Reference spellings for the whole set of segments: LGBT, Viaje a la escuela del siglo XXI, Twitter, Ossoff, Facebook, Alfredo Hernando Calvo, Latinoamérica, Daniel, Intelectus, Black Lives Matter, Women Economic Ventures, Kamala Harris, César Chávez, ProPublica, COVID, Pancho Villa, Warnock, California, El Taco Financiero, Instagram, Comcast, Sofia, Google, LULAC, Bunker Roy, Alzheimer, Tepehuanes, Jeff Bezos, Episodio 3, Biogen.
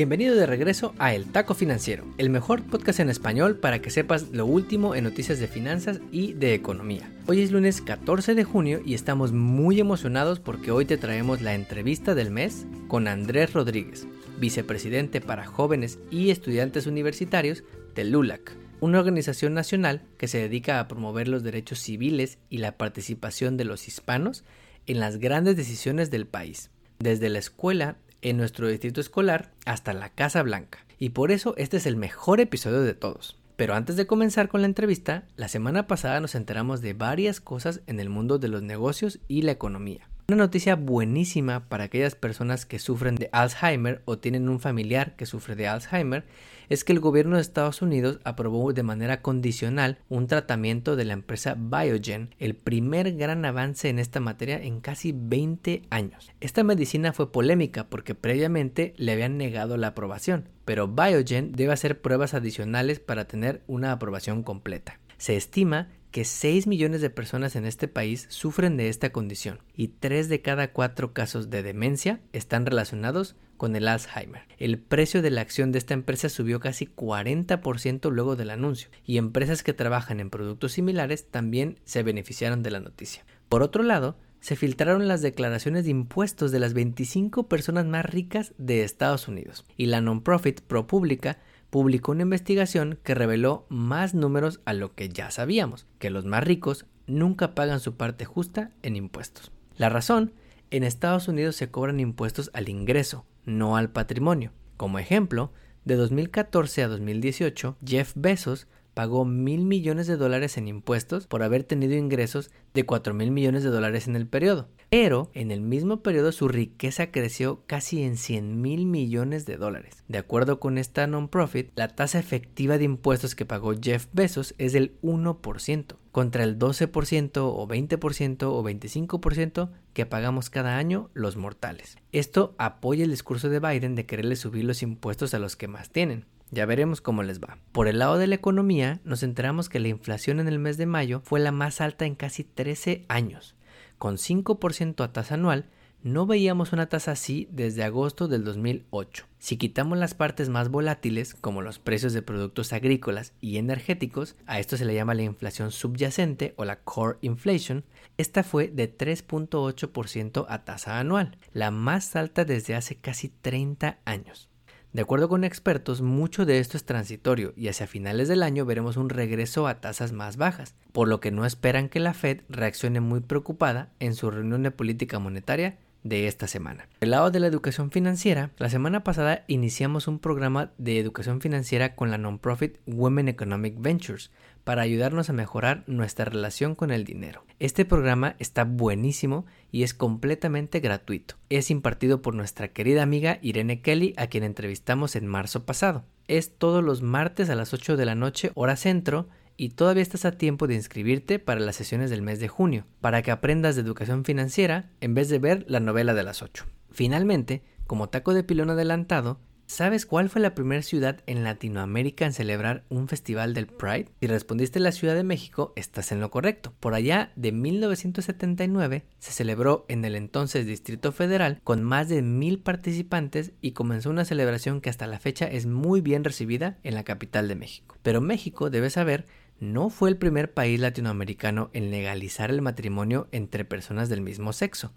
Bienvenido de regreso a El Taco Financiero, el mejor podcast en español para que sepas lo último en noticias de finanzas y de economía. Hoy es lunes 14 de junio y estamos muy emocionados porque hoy te traemos la entrevista del mes con Andrés Rodríguez, vicepresidente para jóvenes y estudiantes universitarios de LULAC, una organización nacional que se dedica a promover los derechos civiles y la participación de los hispanos en las grandes decisiones del país, desde la escuela en nuestro distrito escolar hasta la Casa Blanca. Y por eso este es el mejor episodio de todos. Pero antes de comenzar con la entrevista, la semana pasada nos enteramos de varias cosas en el mundo de los negocios y la economía. Una noticia buenísima para aquellas personas que sufren de Alzheimer o tienen un familiar que sufre de Alzheimer es que el gobierno de Estados Unidos aprobó de manera condicional un tratamiento de la empresa Biogen, el primer gran avance en esta materia en casi 20 años. Esta medicina fue polémica porque previamente le habían negado la aprobación, pero Biogen debe hacer pruebas adicionales para tener una aprobación completa. Se estima que 6 millones de personas en este país sufren de esta condición y 3 de cada 4 casos de demencia están relacionados con el Alzheimer. El precio de la acción de esta empresa subió casi 40% luego del anuncio y empresas que trabajan en productos similares también se beneficiaron de la noticia. Por otro lado, se filtraron las declaraciones de impuestos de las 25 personas más ricas de Estados Unidos y la non-profit ProPublica publicó una investigación que reveló más números a lo que ya sabíamos, que los más ricos nunca pagan su parte justa en impuestos. La razón, en Estados Unidos se cobran impuestos al ingreso, no al patrimonio. Como ejemplo, de 2014 a 2018, Jeff Bezos pagó $1,000 millones en impuestos por haber tenido ingresos de $4,000 millones en el periodo. Pero en el mismo periodo su riqueza creció casi en $100,000 millones. De acuerdo con esta non-profit, la tasa efectiva de impuestos que pagó Jeff Bezos es del 1%, contra el 12% o 20% o 25% que pagamos cada año los mortales. Esto apoya el discurso de Biden de quererle subir los impuestos a los que más tienen. Ya veremos cómo les va. Por el lado de la economía, nos enteramos que la inflación en el mes de mayo fue la más alta en casi 13 años. Con 5% a tasa anual, no veíamos una tasa así desde agosto del 2008. Si quitamos las partes más volátiles, como los precios de productos agrícolas y energéticos, a esto se le llama la inflación subyacente o la core inflation, esta fue de 3.8% a tasa anual, la más alta desde hace casi 30 años. De acuerdo con expertos, mucho de esto es transitorio y hacia finales del año veremos un regreso a tasas más bajas, por lo que no esperan que la Fed reaccione muy preocupada en su reunión de política monetaria de esta semana. Del lado de la educación financiera, la semana pasada iniciamos un programa de educación financiera con la non-profit Women Economic Ventures para ayudarnos a mejorar nuestra relación con el dinero. Este programa está buenísimo y es completamente gratuito. Es impartido por nuestra querida amiga Irene Kelly, a quien entrevistamos en marzo pasado. Es todos los martes a las 8 de la noche, hora centro, y todavía estás a tiempo de inscribirte para las sesiones del mes de junio, para que aprendas de educación financiera en vez de ver la novela de las 8. Finalmente, como taco de pilón adelantado, ¿sabes cuál fue la primera ciudad en Latinoamérica en celebrar un festival del Pride? Si respondiste la Ciudad de México, estás en lo correcto. Por allá de 1979 se celebró en el entonces Distrito Federal con más de 1,000 participantes y comenzó una celebración que hasta la fecha es muy bien recibida en la capital de México. Pero México, debes saber, no fue el primer país latinoamericano en legalizar el matrimonio entre personas del mismo sexo.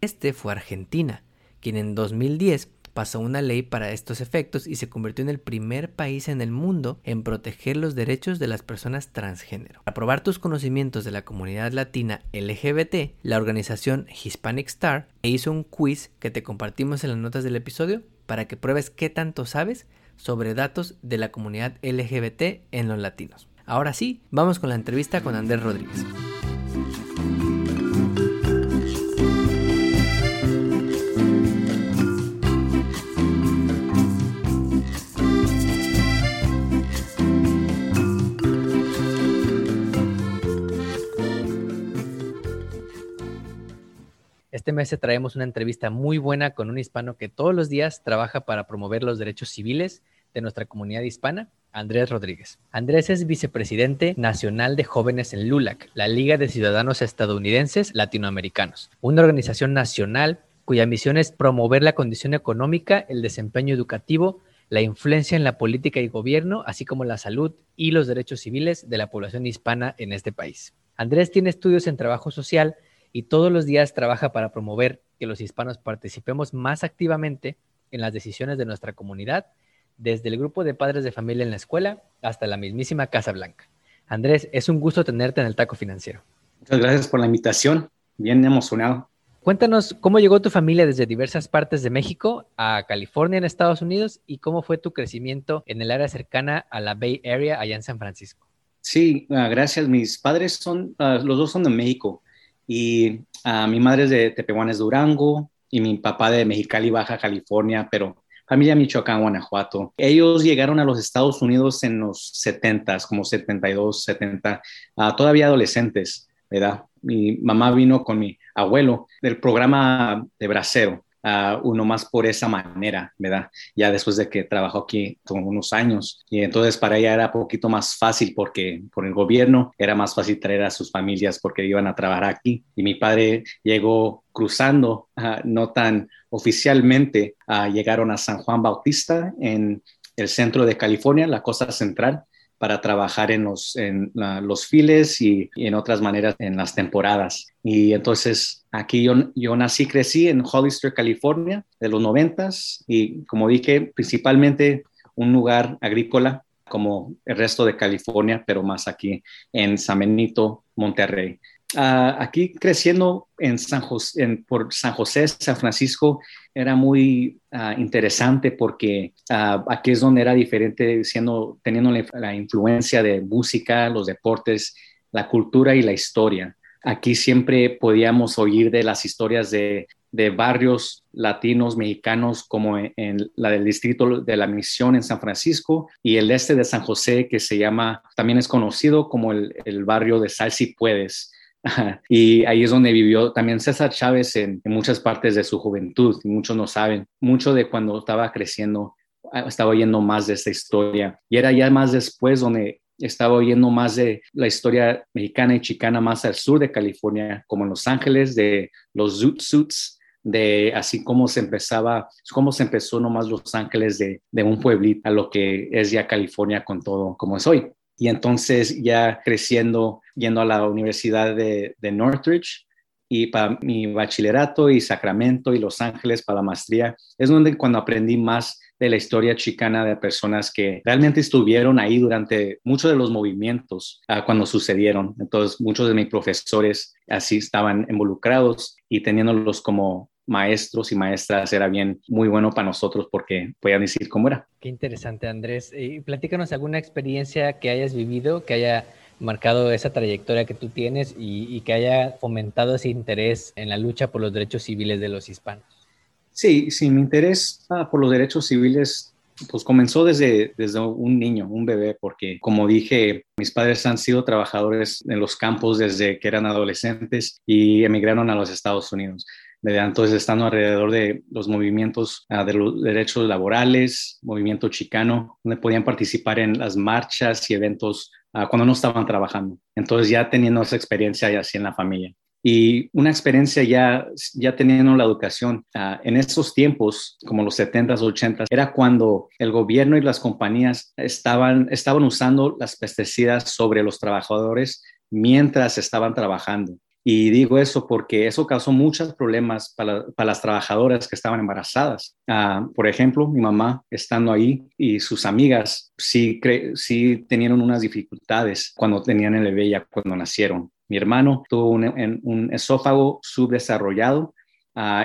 Este fue Argentina, quien en 2010 pasó una ley para estos efectos y se convirtió en el primer país en el mundo en proteger los derechos de las personas transgénero. Para probar tus conocimientos de la comunidad latina LGBT, la organización Hispanic Star hizo un quiz que te compartimos en las notas del episodio para que pruebes qué tanto sabes sobre datos de la comunidad LGBT en los latinos. Ahora sí, vamos con la entrevista con Andrés Rodríguez. Este mes te traemos una entrevista muy buena con un hispano que todos los días trabaja para promover los derechos civiles de nuestra comunidad hispana, Andrés Rodríguez. Andrés es vicepresidente nacional de jóvenes en LULAC, la Liga de Ciudadanos Estadounidenses Latinoamericanos, una organización nacional cuya misión es promover la condición económica, el desempeño educativo, la influencia en la política y gobierno, así como la salud y los derechos civiles de la población hispana en este país. Andrés tiene estudios en trabajo social y todos los días trabaja para promover que los hispanos participemos más activamente en las decisiones de nuestra comunidad, desde el grupo de padres de familia en la escuela hasta la mismísima Casa Blanca. Andrés, es un gusto tenerte en El Taco Financiero. Muchas gracias por la invitación. Bien emocionado. Cuéntanos cómo llegó tu familia desde diversas partes de México a California en Estados Unidos y cómo fue tu crecimiento en el área cercana a la Bay Area allá en San Francisco. Sí, gracias. Mis padres los dos son de México y mi madre es de Tepehuanes, Durango, y mi papá de Mexicali, Baja California, pero familia Michoacán, Guanajuato. Ellos llegaron a los Estados Unidos en los 70s, como 72, 70, todavía adolescentes, ¿verdad? Mi mamá vino con mi abuelo del programa de bracero, uno más por esa manera, ¿verdad? Ya después de que trabajó aquí unos años. Y entonces para ella era un poquito más fácil porque por el gobierno era más fácil traer a sus familias porque iban a trabajar aquí. Y mi padre llegó cruzando, no tan oficialmente, llegaron a San Juan Bautista en el centro de California, la costa central, para trabajar en los files y en otras maneras en las temporadas. Y entonces aquí yo nací, crecí en Hollister, California, de los 90s, y como dije, principalmente un lugar agrícola como el resto de California, pero más aquí en San Benito, Monterrey. Aquí creciendo por San José, San Francisco, era muy interesante porque aquí es donde era diferente, teniendo la influencia de música, los deportes, la cultura y la historia. Aquí siempre podíamos oír de las historias de barrios latinos, mexicanos, como en la del distrito de la Misión en San Francisco y el este de San José, que se llama, también es conocido como el barrio de Sal Si Puedes. Y ahí es donde vivió también César Chávez en muchas partes de su juventud. Muchos no saben. Mucho de cuando estaba creciendo, estaba oyendo más de esta historia. Y era ya más después donde estaba oyendo más de la historia mexicana y chicana más al sur de California, como en Los Ángeles, de los Zoot Suits, de así cómo se empezó nomás Los Ángeles de un pueblito a lo que es ya California con todo como es hoy. Y entonces ya creciendo, yendo a la Universidad de Northridge y para mi bachillerato y Sacramento y Los Ángeles para la maestría, es donde cuando aprendí más de la historia chicana de personas que realmente estuvieron ahí durante muchos de los movimientos cuando sucedieron. Entonces muchos de mis profesores así estaban involucrados y teniéndolos como maestros y maestras era muy bueno para nosotros porque podían decir cómo era. Qué interesante, Andrés. Y platícanos alguna experiencia que hayas vivido, que haya marcado esa trayectoria que tú tienes y que haya fomentado ese interés en la lucha por los derechos civiles de los hispanos. Sí, mi interés por los derechos civiles pues comenzó desde un niño, un bebé, porque como dije, mis padres han sido trabajadores en los campos desde que eran adolescentes y emigraron a los Estados Unidos. Entonces, estando alrededor de los movimientos de los derechos laborales, movimiento chicano, donde podían participar en las marchas y eventos cuando no estaban trabajando. Entonces, ya teniendo esa experiencia y así en la familia. Y una experiencia ya teniendo la educación. En esos tiempos, como los 70s, 80s, era cuando el gobierno y las compañías estaban usando las pesticidas sobre los trabajadores mientras estaban trabajando. Y digo eso porque eso causó muchos problemas para las trabajadoras que estaban embarazadas. Por ejemplo, mi mamá estando ahí y sus amigas sí tenían unas dificultades cuando tenían el bebé ya cuando nacieron. Mi hermano tuvo un esófago subdesarrollado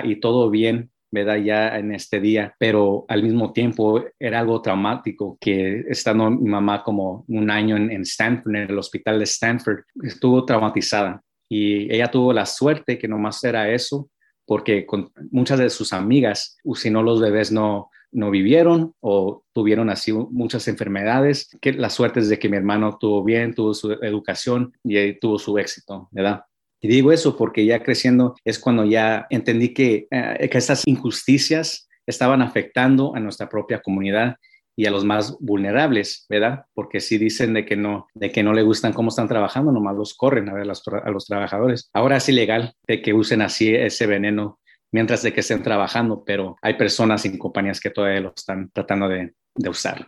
y todo bien, ¿verdad? Ya en este día, pero al mismo tiempo era algo traumático que estando mi mamá como un año en Stanford, en el hospital de Stanford, estuvo traumatizada. Y ella tuvo la suerte que nomás era eso, porque con muchas de sus amigas, si no los bebés no vivieron o tuvieron así muchas enfermedades, que la suerte es de que mi hermano tuvo bien, tuvo su educación y tuvo su éxito, ¿verdad? Y digo eso porque ya creciendo es cuando ya entendí que estas injusticias estaban afectando a nuestra propia comunidad y a los más vulnerables, ¿verdad? Porque sí dicen de que no le gustan cómo están trabajando, nomás los corren a los trabajadores. Ahora es ilegal de que usen así ese veneno mientras de que estén trabajando, pero hay personas y compañías que todavía lo están tratando de usar.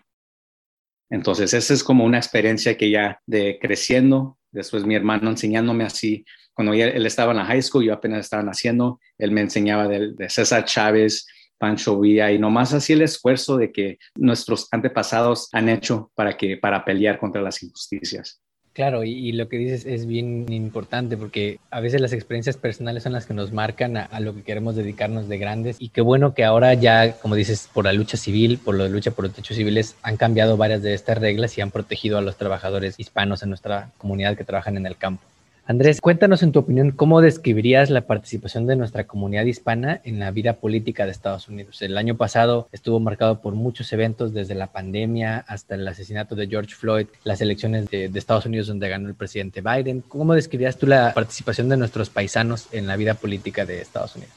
Entonces, esa es como una experiencia que ya de creciendo, después mi hermano enseñándome así, cuando él estaba en la high school, yo apenas estaba naciendo, él me enseñaba de César Chávez, Pancho Villa, y nomás así el esfuerzo de que nuestros antepasados han hecho para pelear contra las injusticias. Claro, y lo que dices es bien importante porque a veces las experiencias personales son las que nos marcan a lo que queremos dedicarnos de grandes, y qué bueno que ahora ya, como dices, por la lucha civil, por la lucha por los derechos civiles, han cambiado varias de estas reglas y han protegido a los trabajadores hispanos en nuestra comunidad que trabajan en el campo. Andrés, cuéntanos en tu opinión, ¿cómo describirías la participación de nuestra comunidad hispana en la vida política de Estados Unidos? El año pasado estuvo marcado por muchos eventos, desde la pandemia hasta el asesinato de George Floyd, las elecciones de Estados Unidos donde ganó el presidente Biden. ¿Cómo describirías tú la participación de nuestros paisanos en la vida política de Estados Unidos?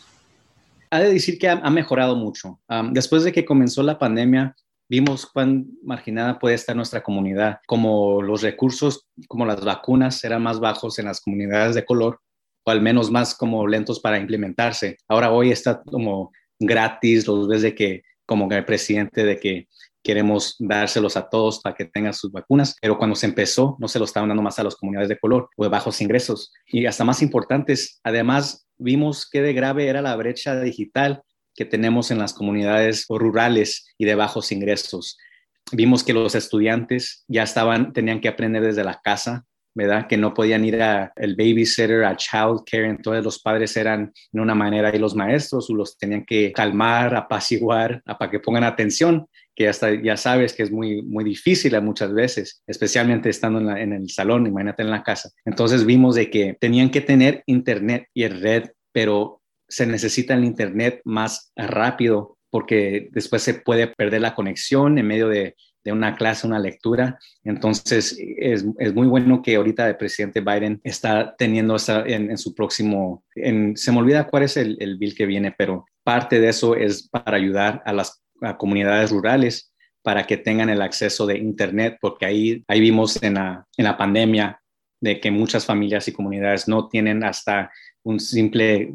Ha de decir que ha mejorado mucho. Después de que comenzó la pandemia, vimos cuán marginada puede estar nuestra comunidad, como los recursos, como las vacunas eran más bajos en las comunidades de color, o al menos más como lentos para implementarse. Ahora hoy está como gratis, los ves de que, como el presidente, de que queremos dárselos a todos para que tengan sus vacunas, pero cuando se empezó no se lo estaban dando más a las comunidades de color o de bajos ingresos. Y hasta más importantes, además vimos qué de grave era la brecha digital que tenemos en las comunidades rurales y de bajos ingresos. Vimos que los estudiantes ya tenían que aprender desde la casa, ¿verdad? Que no podían ir al babysitter, a child care, entonces los padres eran de una manera y los maestros los tenían que calmar, apaciguar, para que pongan atención, que hasta ya sabes que es muy, muy difícil muchas veces, especialmente estando en el salón, imagínate en la casa. Entonces vimos de que tenían que tener internet y red, pero se necesita el internet más rápido porque después se puede perder la conexión en medio de una clase, una lectura. Entonces es muy bueno que ahorita el presidente Biden está teniendo en su próximo, se me olvida cuál es el bill que viene, pero parte de eso es para ayudar a las comunidades rurales para que tengan el acceso de internet, porque ahí vimos en la pandemia de que muchas familias y comunidades no tienen hasta una simple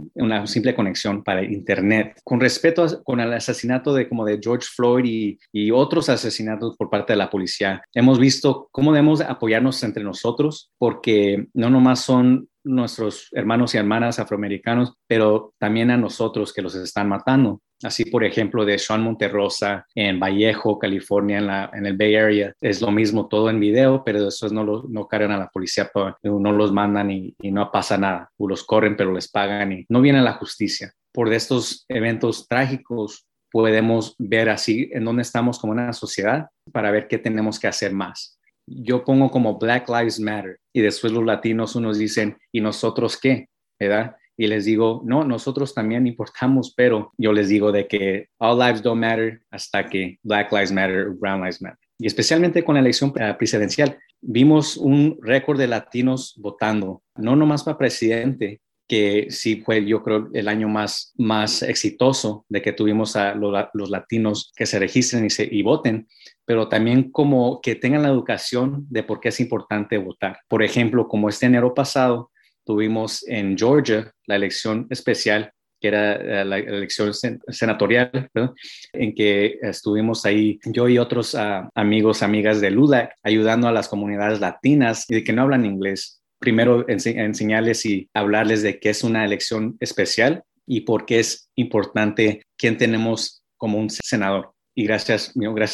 conexión para el internet. Con respecto con el asesinato de George Floyd y otros asesinatos por parte de la policía, hemos visto cómo debemos apoyarnos entre nosotros, porque no nomás son nuestros hermanos y hermanas afroamericanos, pero también a nosotros que los están matando. Así, por ejemplo, de Sean Monterrosa en Vallejo, California, en el Bay Area. Es lo mismo, todo en video, pero después no cargan a la policía, no los mandan y no pasa nada. O los corren, pero les pagan y no viene la justicia. Por estos eventos trágicos podemos ver así en dónde estamos como una sociedad para ver qué tenemos que hacer más. Yo pongo como Black Lives Matter y después los latinos unos dicen, ¿y nosotros qué? ¿Verdad? Y les digo, no, nosotros también importamos, pero yo les digo de que all lives don't matter hasta que Black Lives Matter, Brown Lives Matter. Y especialmente con la elección presidencial, vimos un récord de latinos votando, no nomás para presidente, que sí fue, yo creo, el año más exitoso de que tuvimos a los latinos que se registren y voten, pero también como que tengan la educación de por qué es importante votar. Por ejemplo, como este enero pasado, tuvimos en Georgia la elección especial, que era la elección senatorial, ¿no? En que estuvimos ahí yo y otros amigos, amigas de LULAC, ayudando a las comunidades latinas y de que no hablan inglés. Primero enseñarles y hablarles de qué es una elección especial y por qué es importante quién tenemos como un senador. Y gracias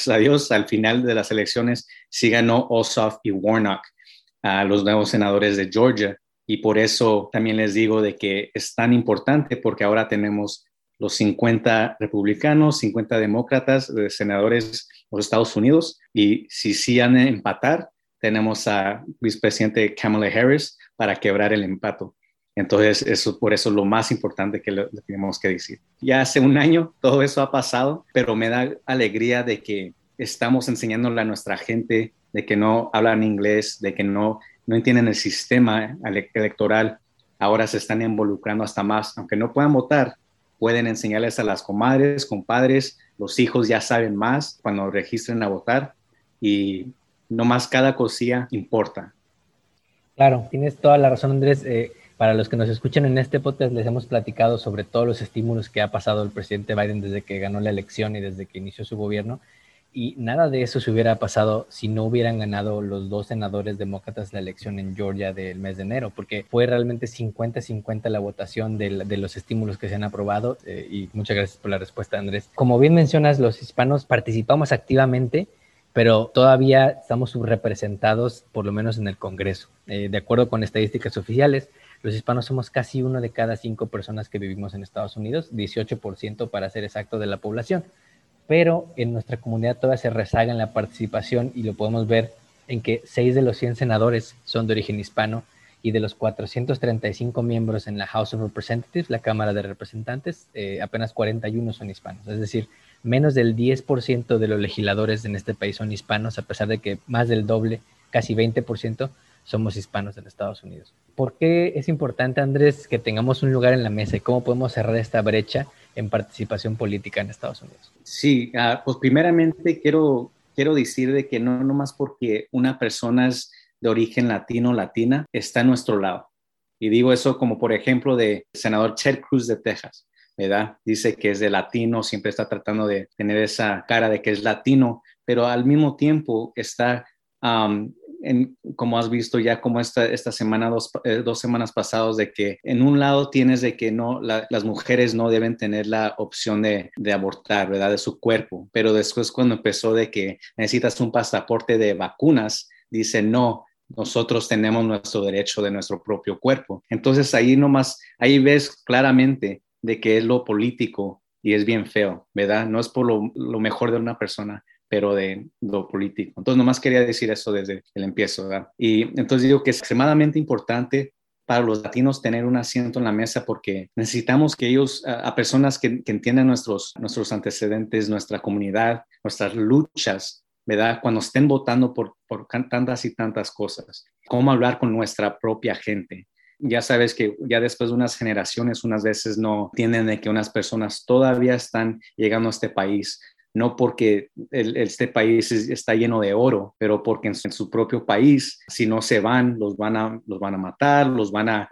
a Dios, al final de las elecciones sí ganó Ossoff y Warnock, los nuevos senadores de Georgia. Y por eso también les digo de que es tan importante porque ahora tenemos los 50 republicanos, 50 demócratas, de senadores de los Estados Unidos. Y si han de empatar, tenemos a vicepresidente Kamala Harris para quebrar el empato. Entonces, por eso es lo más importante que le tenemos que decir. Ya hace un año todo eso ha pasado, pero me da alegría de que estamos enseñándole a nuestra gente de que no hablan inglés, de que no entienden el sistema electoral, ahora se están involucrando hasta más. Aunque no puedan votar, pueden enseñarles a las comadres, compadres, los hijos ya saben más cuando registren a votar y nomás cada cosilla importa. Claro, tienes toda la razón, Andrés. Para los que nos escuchan en este podcast, les hemos platicado sobre todos los estímulos que ha pasado el presidente Biden desde que ganó la elección y desde que inició su gobierno. Y nada de eso se hubiera pasado si no hubieran ganado los dos senadores demócratas la elección en Georgia del mes de enero, porque fue realmente 50-50 la votación de los estímulos que se han aprobado. Y muchas gracias por la respuesta, Andrés. Como bien mencionas, los hispanos participamos activamente, pero todavía estamos subrepresentados, por lo menos en el Congreso. De acuerdo con estadísticas oficiales, los hispanos somos casi 1 de cada 5 personas que vivimos en Estados Unidos, 18% para ser exacto de la población. Pero en nuestra comunidad todavía se rezaga en la participación y lo podemos ver en que 6 de los 100 senadores son de origen hispano y de los 435 miembros en la House of Representatives, la Cámara de Representantes, apenas 41 son hispanos. Es decir, menos del 10% de los legisladores en este país son hispanos, a pesar de que más del doble, casi 20%, somos hispanos en Estados Unidos. ¿Por qué es importante, Andrés, que tengamos un lugar en la mesa y cómo podemos cerrar esta brecha en participación política en Estados Unidos? Sí, pues primeramente quiero decir de que no nomás porque una persona es de origen latino o latina, está a nuestro lado. Y digo eso como por ejemplo de senador Ted Cruz de Texas, ¿verdad? Dice que es de latino, siempre está tratando de tener esa cara de que es latino, pero al mismo tiempo está, como has visto ya como esta semana, dos semanas pasadas, de que en un lado tienes de que no, las mujeres no deben tener la opción de abortar, ¿verdad? De su cuerpo, pero después cuando empezó de que necesitas un pasaporte de vacunas, dice no, nosotros tenemos nuestro derecho de nuestro propio cuerpo. Entonces ahí ves claramente de que es lo político y es bien feo, ¿verdad? No es por lo mejor de una persona, pero de lo político. Entonces, nomás quería decir eso desde el empiezo, ¿verdad? Y entonces digo que es extremadamente importante para los latinos tener un asiento en la mesa porque necesitamos que ellos, a personas que entiendan nuestros antecedentes, nuestra comunidad, nuestras luchas, ¿verdad? Cuando estén votando por tantas y tantas cosas, cómo hablar con nuestra propia gente. Ya sabes que ya después de unas generaciones, unas veces no entienden de que unas personas todavía están llegando a este país, no porque este país está lleno de oro, pero porque en su propio país, si no se van, los van a matar,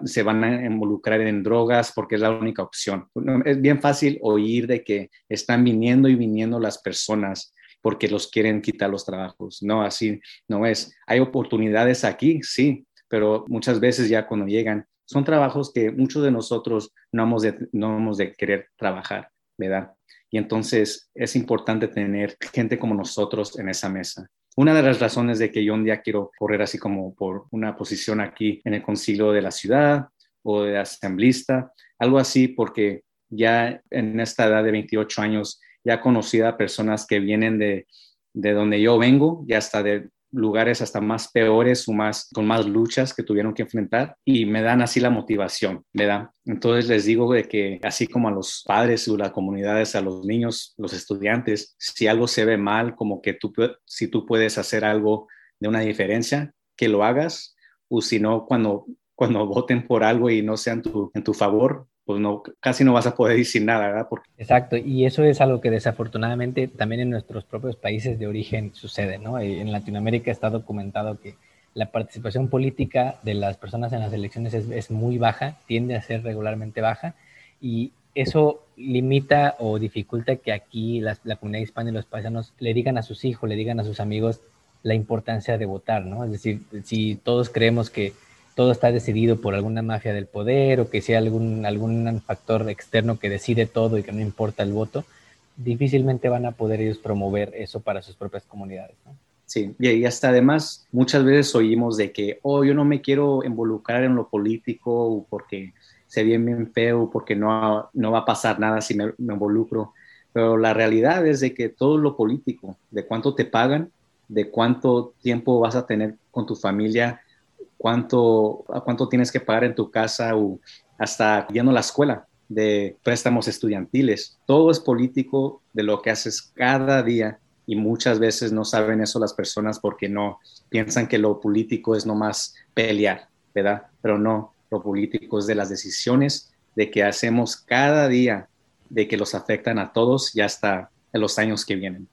se van a involucrar en drogas porque es la única opción. Es bien fácil oír de que están viniendo y viniendo las personas porque los quieren quitar los trabajos. No, así no es. Hay oportunidades aquí, sí, pero muchas veces ya cuando llegan, son trabajos que muchos de nosotros no hemos de querer trabajar, ¿verdad? Y entonces es importante tener gente como nosotros en esa mesa. Una de las razones de que yo un día quiero correr así como por una posición aquí en el concilio de la ciudad o de asambleísta, algo así, porque ya en esta edad de 28 años ya conocí a personas que vienen de donde yo vengo, ya hasta de lugares hasta más peores o con más luchas que tuvieron que enfrentar y me dan así la motivación, ¿verdad? Entonces les digo de que así como a los padres o las comunidades, a los niños, los estudiantes, si algo se ve mal, como que si tú puedes hacer algo de una diferencia, que lo hagas, o si no, cuando voten por algo y no sea en tu favor, pues no, casi no vas a poder decir nada, ¿verdad? Exacto, y eso es algo que desafortunadamente también en nuestros propios países de origen sucede, ¿no? En Latinoamérica está documentado que la participación política de las personas en las elecciones es muy baja, tiende a ser regularmente baja, y eso limita o dificulta que aquí la comunidad hispana y los paisanos le digan a sus hijos, le digan a sus amigos la importancia de votar, ¿no? Es decir, si todos creemos que todo está decidido por alguna mafia del poder o que sea algún factor externo que decide todo y que no importa el voto, difícilmente van a poder ellos promover eso para sus propias comunidades, ¿no? Sí, y hasta además muchas veces oímos de que, yo no me quiero involucrar en lo político porque se ve bien feo, porque no va a pasar nada si me involucro. Pero la realidad es de que todo lo político, de cuánto te pagan, de cuánto tiempo vas a tener con tu familia, a cuánto tienes que pagar en tu casa o hasta yendo a la escuela, de préstamos estudiantiles. Todo es político de lo que haces cada día y muchas veces no saben eso las personas porque no piensan que lo político es nomás pelear, ¿verdad? Pero no, lo político es de las decisiones de que hacemos cada día, de que los afectan a todos y hasta en los años que vienen.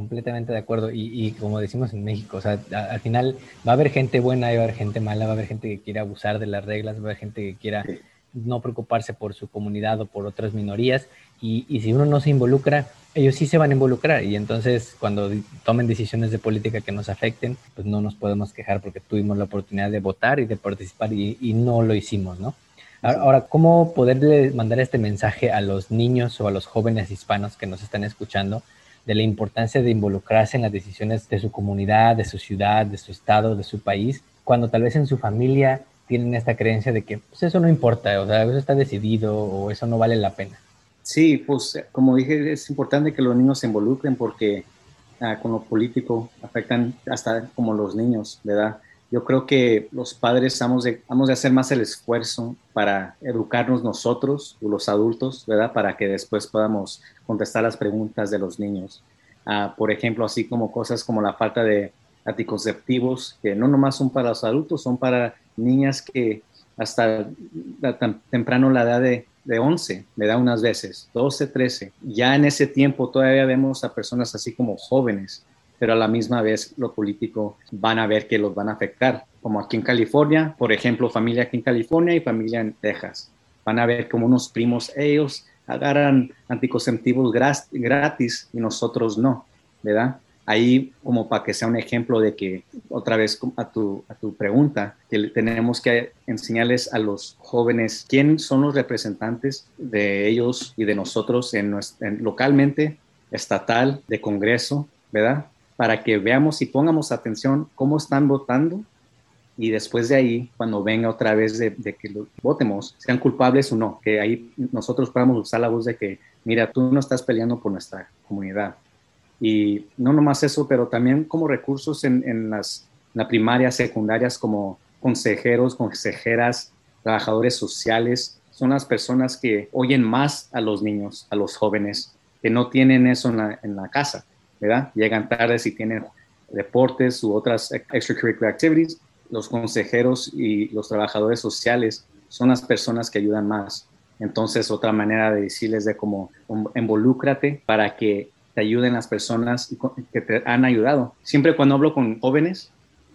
Completamente de acuerdo. Y como decimos en México, o sea, al final va a haber gente buena y va a haber gente mala, va a haber gente que quiera abusar de las reglas, va a haber gente que quiera no preocuparse por su comunidad o por otras minorías. Y si uno no se involucra, ellos sí se van a involucrar. Y entonces cuando tomen decisiones de política que nos afecten, pues no nos podemos quejar porque tuvimos la oportunidad de votar y de participar y no lo hicimos, ¿no? Ahora, ¿cómo poderle mandar este mensaje a los niños o a los jóvenes hispanos que nos están escuchando de la importancia de involucrarse en las decisiones de su comunidad, de su ciudad, de su estado, de su país, cuando tal vez en su familia tienen esta creencia de que pues, eso no importa, o sea, eso está decidido o eso no vale la pena? Sí, pues como dije, es importante que los niños se involucren porque con lo político afectan hasta como los niños, ¿verdad? Yo creo que los padres vamos a hacer más el esfuerzo para educarnos nosotros, los adultos, ¿verdad? Para que después podamos contestar las preguntas de los niños. Por ejemplo, así como cosas como la falta de anticonceptivos, que no nomás son para los adultos, son para niñas que hasta temprano la edad de 11, me da unas veces, 12, 13. Ya en ese tiempo todavía vemos a personas así como jóvenes, pero a la misma vez los políticos van a ver que los van a afectar. Como aquí en California, por ejemplo, familia aquí en California y familia en Texas. Van a ver como unos primos, ellos agarran anticonceptivos gratis y nosotros no, ¿verdad? Ahí como para que sea un ejemplo de que, otra vez a tu pregunta, que tenemos que enseñarles a los jóvenes quién son los representantes de ellos y de nosotros localmente, estatal, de Congreso, ¿verdad? Para que veamos y pongamos atención cómo están votando y después de ahí, cuando venga otra vez de que lo votemos, sean culpables o no, que ahí nosotros podamos usar la voz de que, mira, tú no estás peleando por nuestra comunidad. Y no nomás eso, pero también como recursos en la primaria, secundarias, como consejeros, consejeras, trabajadores sociales, son las personas que oyen más a los niños, a los jóvenes, que no tienen eso en la casa, ¿verdad? Llegan tarde si tienen deportes u otras extracurricular activities. Los consejeros y los trabajadores sociales son las personas que ayudan más. Entonces, otra manera de decirles de cómo involúcrate para que te ayuden las personas que te han ayudado. Siempre cuando hablo con jóvenes,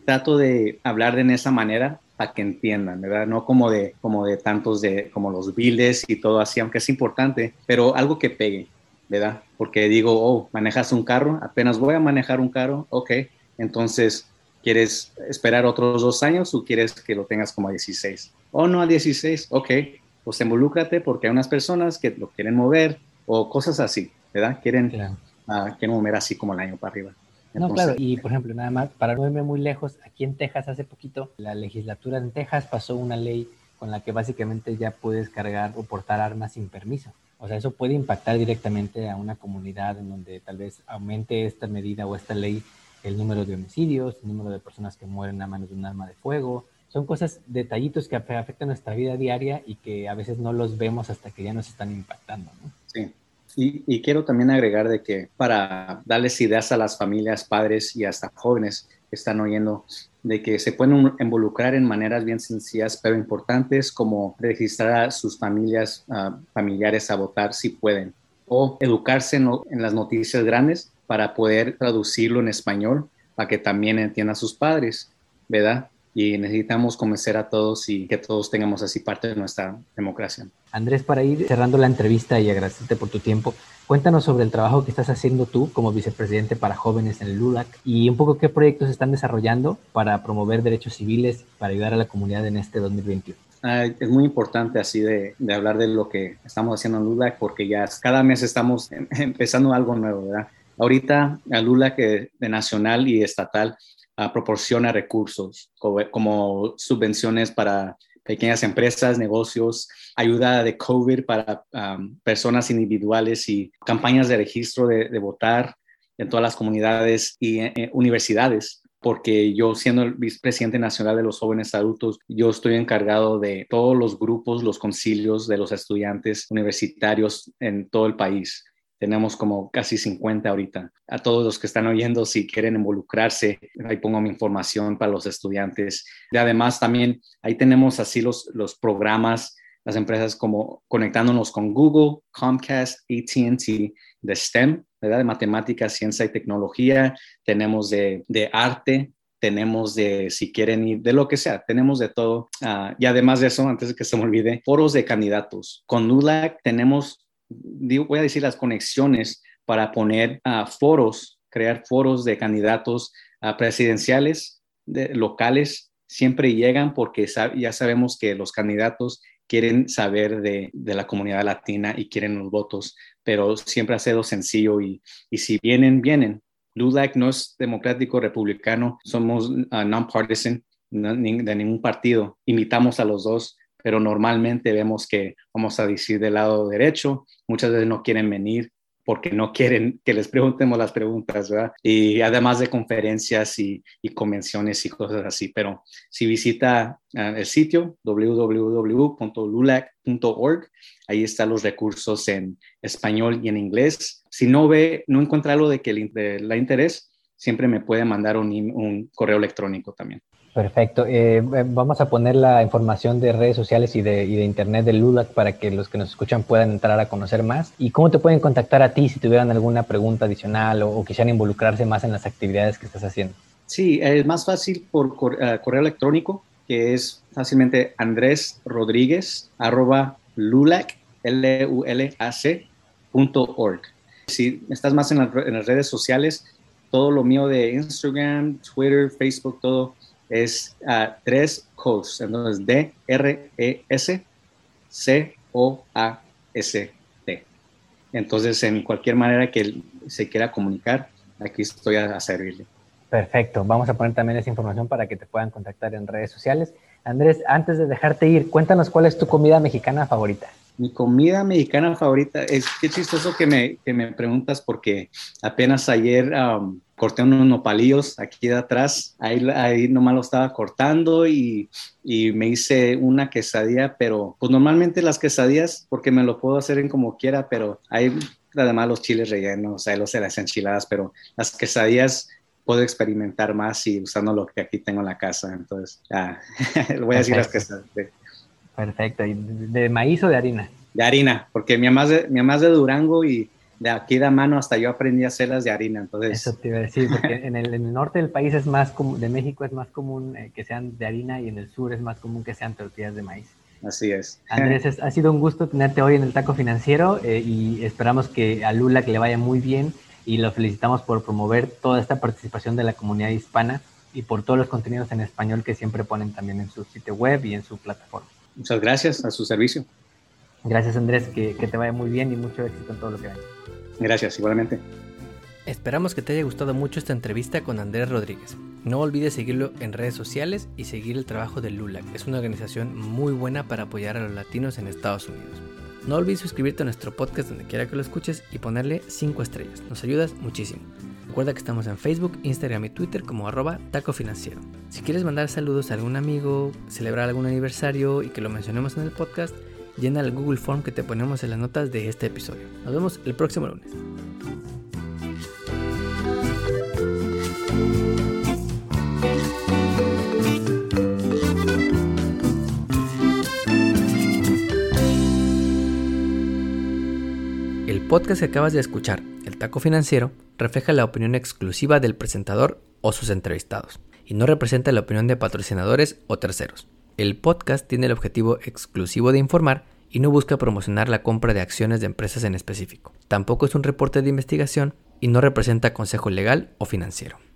trato de hablar de esa manera para que entiendan, ¿verdad? No como de tantos como los viles y todo así, aunque es importante, pero algo que pegue, ¿verdad? Porque digo, manejas un carro, apenas voy a manejar un carro, ok, entonces, ¿quieres esperar otros 2 años o quieres que lo tengas como a 16? No, a 16, ok, pues involúcrate porque hay unas personas que lo quieren mover o cosas así, ¿verdad? Quieren mover así como el año para arriba. Entonces, no, claro, y por ejemplo, nada más, para no irme muy lejos, aquí en Texas hace poquito, la legislatura en Texas pasó una ley con la que básicamente ya puedes cargar o portar armas sin permiso. O sea, eso puede impactar directamente a una comunidad en donde tal vez aumente esta medida o esta ley el número de homicidios, el número de personas que mueren a manos de un arma de fuego. Son cosas, detallitos que afectan nuestra vida diaria y que a veces no los vemos hasta que ya nos están impactando, ¿no? Sí, y quiero también agregar de que para darles ideas a las familias, padres y hasta jóvenes que están oyendo, de que se pueden involucrar en maneras bien sencillas pero importantes como registrar a sus familiares a votar si pueden o educarse en las noticias grandes para poder traducirlo en español para que también entiendan sus padres, ¿verdad? Y necesitamos convencer a todos y que todos tengamos así parte de nuestra democracia. Andrés, para ir cerrando la entrevista y agradecerte por tu tiempo, cuéntanos sobre el trabajo que estás haciendo tú como vicepresidente para jóvenes en el LULAC y un poco qué proyectos están desarrollando para promover derechos civiles, para ayudar a la comunidad en este 2021. Es muy importante así de hablar de lo que estamos haciendo en LULAC porque ya cada mes estamos empezando algo nuevo, ¿verdad? Ahorita el LULAC de nacional y estatal proporciona recursos como subvenciones para pequeñas empresas, negocios, ayuda de COVID para personas individuales y campañas de registro de votar en todas las comunidades y universidades. Porque yo siendo el vicepresidente nacional de los jóvenes adultos, yo estoy encargado de todos los grupos, los concilios de los estudiantes universitarios en todo el país. Tenemos como casi 50 ahorita. A todos los que están oyendo, si quieren involucrarse, ahí pongo mi información para los estudiantes. Y además también ahí tenemos así los programas, las empresas como conectándonos con Google, Comcast, AT&T, de STEM, ¿verdad? De matemáticas, ciencia y tecnología, tenemos de arte, tenemos de, si quieren ir, de lo que sea, tenemos de todo. Y además de eso, antes de que se me olvide, foros de candidatos. Con LULAC tenemos, voy a decir, las conexiones para poner foros, crear foros de candidatos presidenciales, locales. Siempre llegan porque ya sabemos que los candidatos quieren saber de la comunidad latina y quieren los votos, pero siempre ha sido sencillo y si vienen, vienen. LULAC no es democrático republicano, somos non-partisan, de ningún partido. Invitamos a los dos, pero normalmente vemos que, vamos a decir, del lado derecho, muchas veces no quieren venir porque no quieren que les preguntemos las preguntas, ¿verdad? Y además de conferencias y convenciones y cosas así. Pero si visita el sitio www.lulac.org, ahí están los recursos en español y en inglés. Si no encuentra algo de que le interés, siempre me puede mandar un correo electrónico también. Perfecto. Vamos a poner la información de redes sociales y de internet de LULAC para que los que nos escuchan puedan entrar a conocer más. ¿Y cómo te pueden contactar a ti si tuvieran alguna pregunta adicional o quisieran involucrarse más en las actividades que estás haciendo? Sí, es más fácil por correo electrónico, que es fácilmente andresrodriguez@lulac.org. Si estás más en las redes sociales, todo lo mío de Instagram, Twitter, Facebook, todo es Tres Coast, entonces DRESCOAST. Entonces, en cualquier manera que se quiera comunicar, aquí estoy a servirle. Perfecto, vamos a poner también esa información para que te puedan contactar en redes sociales. Andrés, antes de dejarte ir, cuéntanos cuál es tu comida mexicana favorita. Mi comida mexicana favorita, es qué chistoso que me preguntas porque apenas ayer corté unos nopalillos aquí de atrás, ahí nomás lo estaba cortando y me hice una quesadilla, pero pues normalmente las quesadillas, porque me lo puedo hacer en como quiera, pero hay además los chiles rellenos, hay las enchiladas, pero las quesadillas puedo experimentar más y usando lo que aquí tengo en la casa, entonces voy a decir las quesadillas. Perfecto. ¿Y de maíz o de harina? De harina, porque mi mamá es de Durango y de aquí de mano hasta yo aprendí a hacerlas de harina. Entonces... Eso te iba a decir, porque en el norte del país es más común, de México es más común que sean de harina y en el sur es más común que sean tortillas de maíz. Así es. Andrés, ha sido un gusto tenerte hoy en El Taco Financiero y esperamos que a LULAC le vaya muy bien y lo felicitamos por promover toda esta participación de la comunidad hispana y por todos los contenidos en español que siempre ponen también en su sitio web y en su plataforma. Muchas gracias, a su servicio. Gracias, Andrés, que te vaya muy bien y mucho éxito en todo lo que venga. Gracias, igualmente. Esperamos que te haya gustado mucho esta entrevista con Andrés Rodríguez. No olvides seguirlo en redes sociales y seguir el trabajo de LULAC. Es una organización muy buena para apoyar a los latinos en Estados Unidos. No olvides suscribirte a nuestro podcast donde quiera que lo escuches y ponerle 5 estrellas. Nos ayudas muchísimo. Recuerda que estamos en Facebook, Instagram y Twitter como @tacofinanciero. Si quieres mandar saludos a algún amigo, celebrar algún aniversario y que lo mencionemos en el podcast, llena el Google Form que te ponemos en las notas de este episodio. Nos vemos el próximo lunes. El podcast que acabas de escuchar, El Taco Financiero, refleja la opinión exclusiva del presentador o sus entrevistados y no representa la opinión de patrocinadores o terceros. El podcast tiene el objetivo exclusivo de informar y no busca promocionar la compra de acciones de empresas en específico. Tampoco es un reporte de investigación y no representa consejo legal o financiero.